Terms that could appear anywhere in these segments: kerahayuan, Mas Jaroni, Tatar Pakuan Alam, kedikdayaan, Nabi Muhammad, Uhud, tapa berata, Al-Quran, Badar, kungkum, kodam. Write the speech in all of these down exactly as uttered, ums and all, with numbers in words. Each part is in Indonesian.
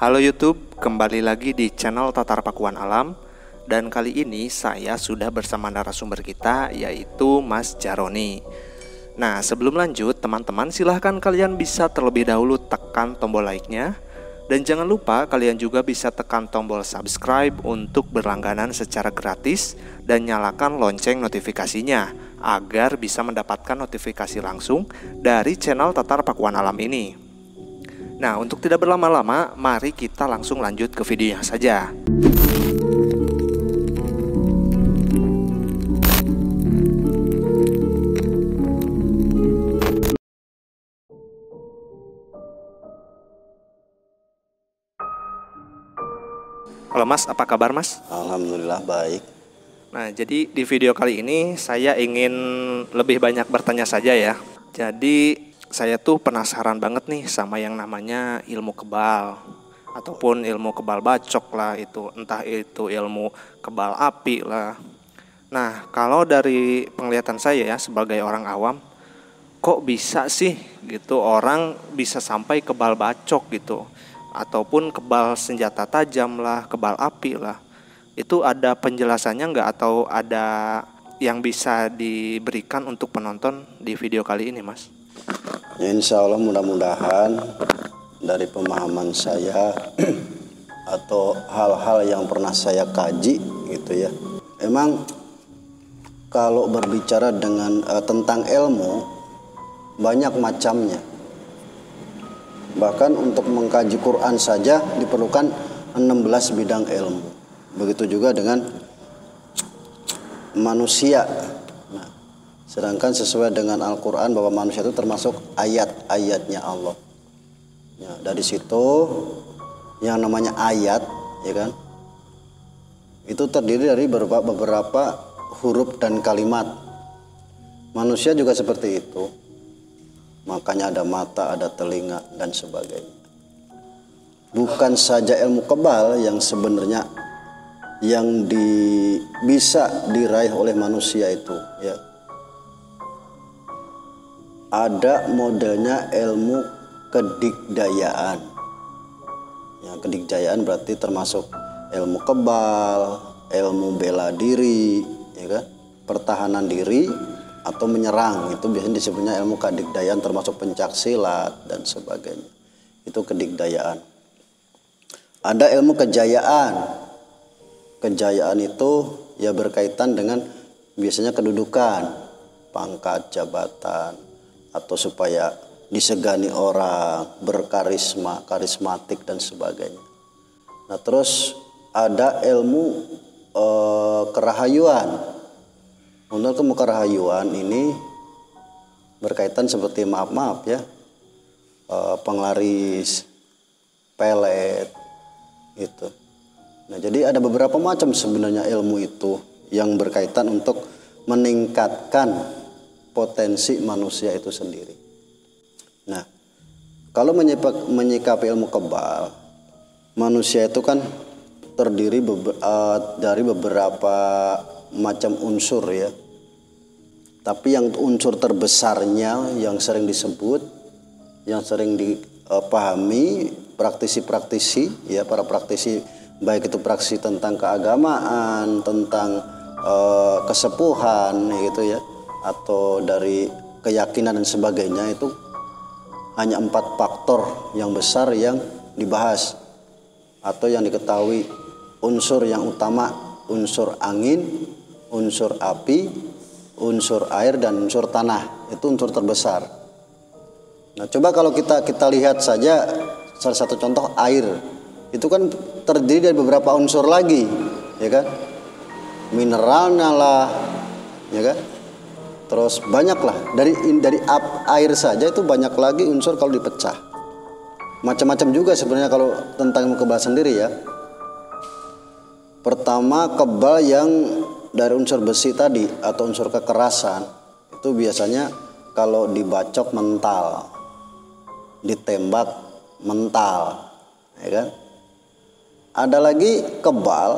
Halo YouTube, kembali lagi di channel Tatar Pakuan Alam. Dan kali ini saya sudah bersama narasumber kita, yaitu Mas Jaroni. Nah, sebelum lanjut teman-teman, silahkan kalian bisa terlebih dahulu tekan tombol like-nya. Dan jangan lupa kalian juga bisa tekan tombol subscribe untuk berlangganan secara gratis. Dan nyalakan lonceng notifikasinya agar bisa mendapatkan notifikasi langsung dari channel Tatar Pakuan Alam ini. Nah, untuk tidak berlama-lama, mari kita langsung lanjut ke videonya saja. Halo Mas, apa kabar Mas? Alhamdulillah baik. Nah, jadi di video kali ini saya ingin lebih banyak bertanya saja ya. Jadi saya tuh penasaran banget nih sama yang namanya ilmu kebal ataupun ilmu kebal bacok lah, itu entah itu ilmu kebal api lah. Nah, kalau dari penglihatan saya ya sebagai orang awam, kok bisa sih gitu orang bisa sampai kebal bacok gitu ataupun kebal senjata tajam lah, kebal api lah. Itu ada penjelasannya nggak atau ada yang bisa diberikan untuk penonton di video kali ini, Mas? Ya, insya Allah mudah-mudahan dari pemahaman saya atau hal-hal yang pernah saya kaji gitu ya. Emang kalau berbicara dengan uh, tentang ilmu banyak macamnya. Bahkan untuk mengkaji Quran saja diperlukan enam belas bidang ilmu. Begitu juga dengan manusia. Sedangkan sesuai dengan Al-Quran bahwa manusia itu termasuk ayat-ayatnya Allah. Ya, dari situ yang namanya ayat, ya kan, itu terdiri dari beberapa, beberapa huruf dan kalimat. Manusia juga seperti itu. Makanya ada mata, ada telinga, dan sebagainya. Bukan saja ilmu kebal yang sebenarnya yang di, bisa diraih oleh manusia itu, ya. Ada modelnya ilmu kedikdayaan. Ya, kedikdayaan berarti termasuk ilmu kebal, ilmu bela diri, ya kan? Pertahanan diri atau menyerang, itu biasanya disebutnya ilmu kedikdayaan, termasuk pencak silat dan sebagainya. Itu kedikdayaan. Ada ilmu kejayaan. Kejayaan itu ya berkaitan dengan biasanya kedudukan, pangkat, jabatan, atau supaya disegani orang, berkarisma, karismatik dan sebagainya. Nah, terus ada ilmu e, kerahayuan. Untuk ilmu kerahayuan ini berkaitan seperti maaf maaf ya, e, penglaris, pelet, gitu. Nah, jadi ada beberapa macam sebenarnya ilmu itu yang berkaitan untuk meningkatkan potensi manusia itu sendiri. Nah, kalau menyikapi ilmu kebal, manusia itu kan terdiri beber, uh, dari beberapa macam unsur ya. Tapi yang unsur terbesarnya yang sering disebut, yang sering dipahami praktisi-praktisi ya, para praktisi, baik itu praktisi tentang keagamaan, tentang uh, kesepuhan gitu ya, atau dari keyakinan dan sebagainya, itu hanya empat faktor yang besar yang dibahas atau yang diketahui. Unsur yang utama, unsur angin, unsur api, unsur air, dan unsur tanah. Itu unsur terbesar. Nah, coba kalau kita kita lihat saja salah satu contoh, air itu kan terdiri dari beberapa unsur lagi, ya kan, mineralnya lah, ya kan. Terus banyaklah, dari dari air saja itu banyak lagi unsur kalau dipecah. Macam-macam juga sebenarnya kalau tentang ilmu kebal sendiri ya. Pertama, kebal yang dari unsur besi tadi atau unsur kekerasan, itu biasanya kalau dibacok mental, ditembak mental, ya kan? Ada lagi kebal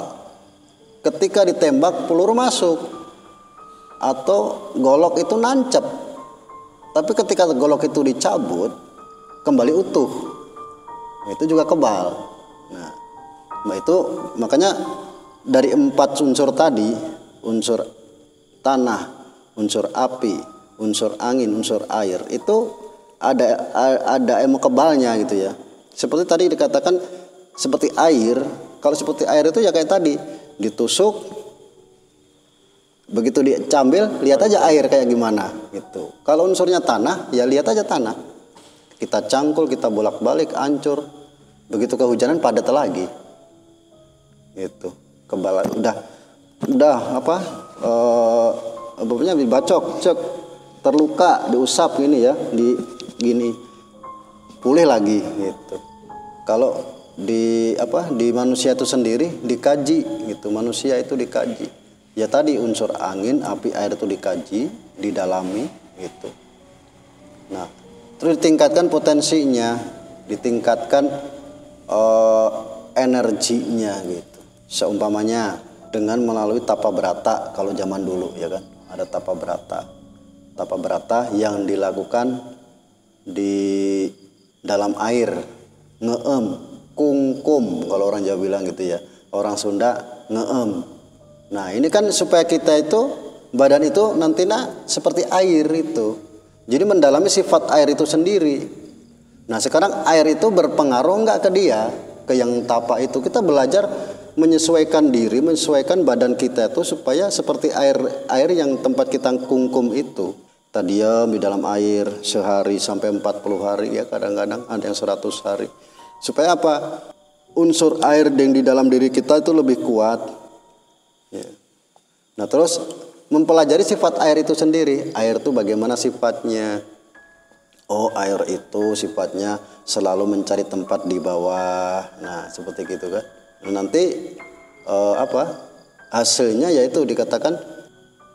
ketika ditembak peluru masuk atau golok itu nancep, tapi ketika golok itu dicabut kembali utuh, itu juga kebal. Itu makanya dari empat unsur tadi, unsur tanah, unsur api, unsur angin, unsur air, itu ada ada ilmu kebalnya gitu ya. Seperti tadi dikatakan seperti air, kalau seperti air itu ya kayak tadi ditusuk, begitu dicambil lihat aja air kayak gimana gitu. Kalau unsurnya tanah ya lihat aja tanah, kita cangkul, kita bolak-balik, hancur, begitu kehujanan padat lagi gitu, kebal udah udah apa eh bapaknya dibacok, cek terluka, diusap gini ya, di gini pulih lagi gitu. Kalau di apa di manusia itu sendiri dikaji gitu, manusia itu dikaji. Ya tadi unsur angin, api, air itu dikaji, didalami gitu. Nah, terus ditingkatkan potensinya, ditingkatkan uh, energinya gitu. Seumpamanya dengan melalui tapa berata kalau zaman dulu ya kan, ada tapa berata. Tapa berata yang dilakukan di dalam air, ngeem, kungkum kalau orang Jawa bilang gitu ya. Orang Sunda ngeem. Nah ini kan supaya kita itu badan itu nantinya seperti air itu. Jadi mendalami sifat air itu sendiri. Nah sekarang air itu berpengaruh nggak ke dia, ke yang tapa itu. Kita belajar menyesuaikan diri, menyesuaikan badan kita itu supaya seperti air air yang tempat kita kungkum itu. Kita diam di dalam air sehari sampai empat puluh hari ya, kadang-kadang ada yang seratus hari. Supaya apa? Unsur air yang di dalam diri kita itu lebih kuat. Ya. Nah terus mempelajari sifat air itu sendiri. Air itu bagaimana sifatnya? Oh air itu sifatnya selalu mencari tempat di bawah. Nah seperti gitu kan. Nah, nanti eh, apa hasilnya yaitu dikatakan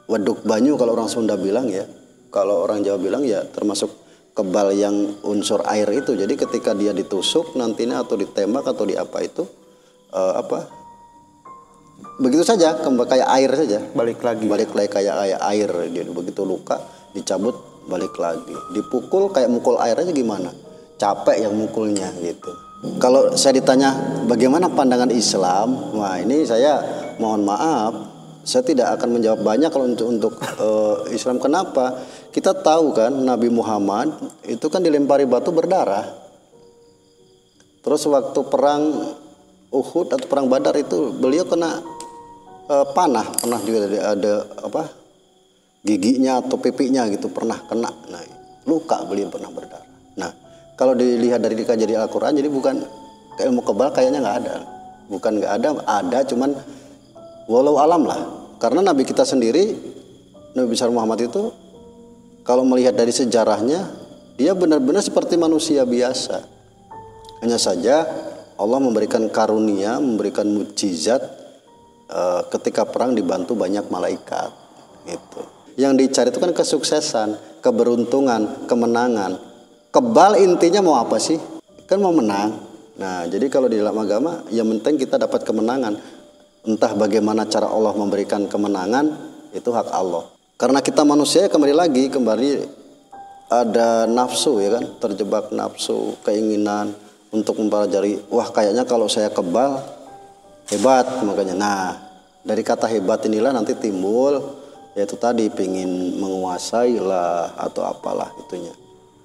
weduk banyu kalau orang Sunda bilang ya. Kalau orang Jawa bilang ya termasuk kebal yang unsur air itu. Jadi ketika dia ditusuk nantinya atau ditembak atau di apa itu eh, apa? Begitu saja, kayak air saja. Balik lagi. Balik lagi kayak kayak air. Jadi begitu luka dicabut balik lagi. Dipukul kayak mukul air aja gimana? Capek yang mukulnya gitu. Kalau saya ditanya bagaimana pandangan Islam, wah ini saya mohon maaf, saya tidak akan menjawab banyak kalau untuk untuk uh, Islam. Kenapa? Kita tahu kan Nabi Muhammad itu kan dilempari batu berdarah. Terus waktu perang Uhud atau perang Badar itu beliau kena uh, panah, pernah juga ada, ada apa giginya atau pipinya gitu pernah kena, nah luka beliau pernah berdarah. Nah kalau dilihat dari dikaji Al-Quran jadi bukan ilmu kebal kayaknya nggak ada, bukan nggak ada, ada cuman walau alam lah. Karena Nabi kita sendiri Nabi besar Muhammad itu kalau melihat dari sejarahnya dia benar-benar seperti manusia biasa, hanya saja Allah memberikan karunia, memberikan mukjizat uh, ketika perang dibantu banyak malaikat. Gitu. Yang dicari itu kan kesuksesan, keberuntungan, kemenangan. Kebal intinya mau apa sih? Kan mau menang. Nah, jadi kalau di dalam agama, yang penting kita dapat kemenangan. Entah bagaimana cara Allah memberikan kemenangan, itu hak Allah. Karena kita manusia kembali lagi, kembali ada nafsu ya kan, terjebak nafsu, keinginan. Untuk mempelajari, wah kayaknya kalau saya kebal hebat makanya. Nah dari kata hebat inilah nanti timbul yaitu tadi pingin menguasai lah atau apalah itunya.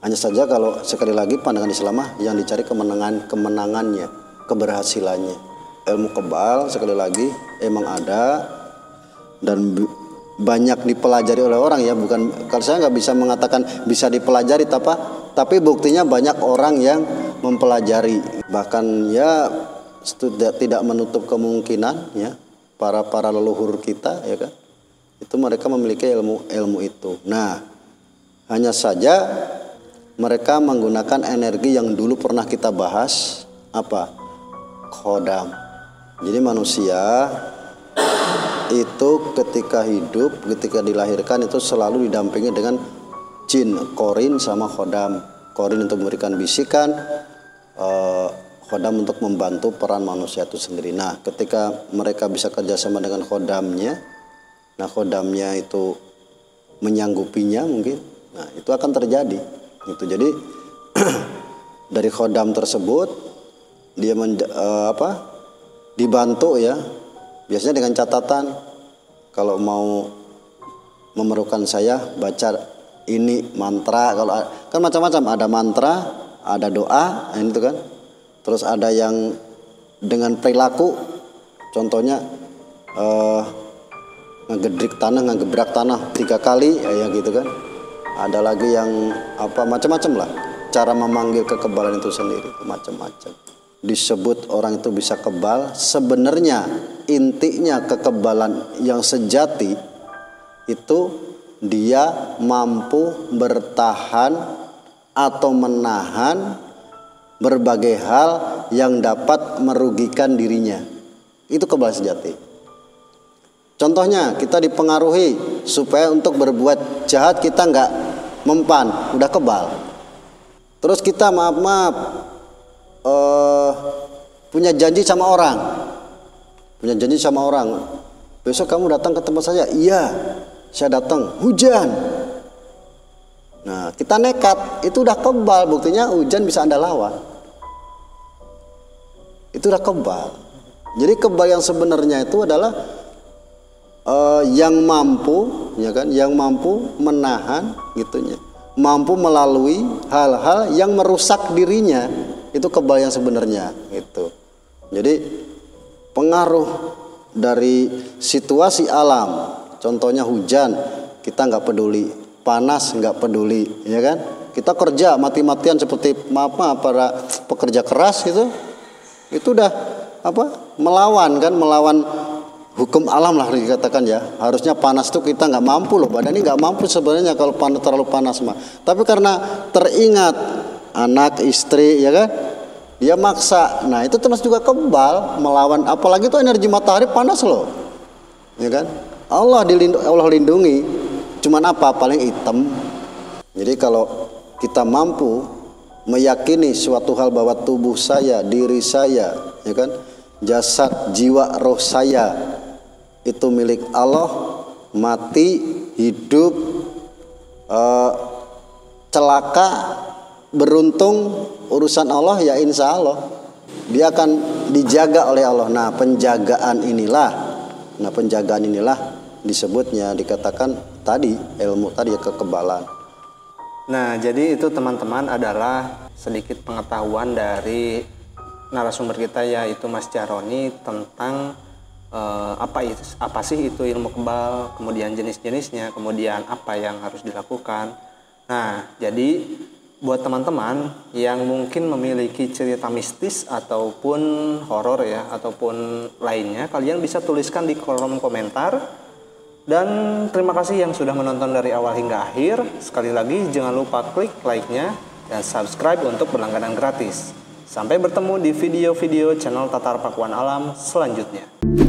Hanya saja kalau sekali lagi pandangan Islam yang dicari kemenangan, kemenangannya, keberhasilannya. Ilmu kebal sekali lagi emang ada dan banyak dipelajari oleh orang ya, bukan kalau saya nggak bisa mengatakan bisa dipelajari tapi tapi buktinya banyak orang yang mempelajari, bahkan ya tidak tidak menutup kemungkinan ya para para leluhur kita ya kan itu mereka memiliki ilmu ilmu itu. Nah hanya saja mereka menggunakan energi yang dulu pernah kita bahas apa kodam. Jadi manusia itu ketika hidup, ketika dilahirkan itu selalu didampingi dengan jin, korin sama kodam. Korin untuk memberikan bisikan, eh, khodam untuk membantu peran manusia itu sendiri. Nah, ketika mereka bisa kerjasama dengan khodamnya, nah khodamnya itu menyanggupinya mungkin, nah itu akan terjadi. Itu jadi dari khodam tersebut dia men, eh, apa dibantu ya, biasanya dengan catatan, kalau mau memerlukan saya baca ini mantra, kalau kan macam-macam, ada mantra, ada doa, ini tuh kan. Terus ada yang dengan perilaku, contohnya eh, ngegedrik tanah, ngegebrak tanah tiga kali, ya gitu kan. Ada lagi yang apa, macam-macam lah, cara memanggil kekebalan itu sendiri, macam-macam. Disebut orang itu bisa kebal, sebenarnya intinya kekebalan yang sejati itu dia mampu bertahan atau menahan berbagai hal yang dapat merugikan dirinya. Itu kebal sejati. Contohnya kita dipengaruhi supaya untuk berbuat jahat kita nggak mempan, udah kebal. Terus kita maaf maaf uh, punya janji sama orang, punya janji sama orang. Besok kamu datang ke tempat saya, iya saya datang, hujan. Nah kita nekat, itu udah kebal, buktinya hujan bisa Anda lawan. Itu udah kebal. Jadi kebal yang sebenarnya itu adalah uh, yang mampu, ya kan, yang mampu menahan gitunya, mampu melalui hal-hal yang merusak dirinya, itu kebal yang sebenarnya gitu. Jadi pengaruh dari situasi alam, contohnya hujan, kita nggak peduli, panas nggak peduli, ya kan? Kita kerja mati-matian seperti maaf maaf para pekerja keras gitu. Itu udah apa, melawan kan, melawan hukum alam lah dikatakan ya. Harusnya panas tuh kita nggak mampu loh, badan ini nggak mampu sebenarnya kalau panas, terlalu panas mah. Tapi karena teringat anak istri ya kan, dia maksa. Nah itu terus juga kebal, melawan. Apalagi tuh energi matahari panas loh, ya kan? Allah dilindungi, Allah lindungi. Cuman apa, paling hitam. Jadi kalau kita mampu meyakini suatu hal bahwa tubuh saya, diri saya, ya kan, jasad, jiwa, roh saya itu milik Allah, mati, hidup, eh, celaka, beruntung urusan Allah, ya insya Allah dia akan dijaga oleh Allah. Nah penjagaan inilah, nah penjagaan inilah disebutnya, dikatakan tadi ilmu tadi ya, kekebalan. Nah, jadi itu teman-teman adalah sedikit pengetahuan dari narasumber kita, yaitu Mas Jaroni, tentang eh, apa itu, apa sih itu ilmu kebal, kemudian jenis-jenisnya, kemudian apa yang harus dilakukan. Nah, jadi buat teman-teman yang mungkin memiliki cerita mistis ataupun horor ya, ataupun lainnya, kalian bisa tuliskan di kolom komentar. Dan terima kasih yang sudah menonton dari awal hingga akhir. Sekali lagi jangan lupa klik like-nya dan subscribe untuk berlangganan gratis. Sampai bertemu di video-video channel Tatar Pakuan Alam selanjutnya.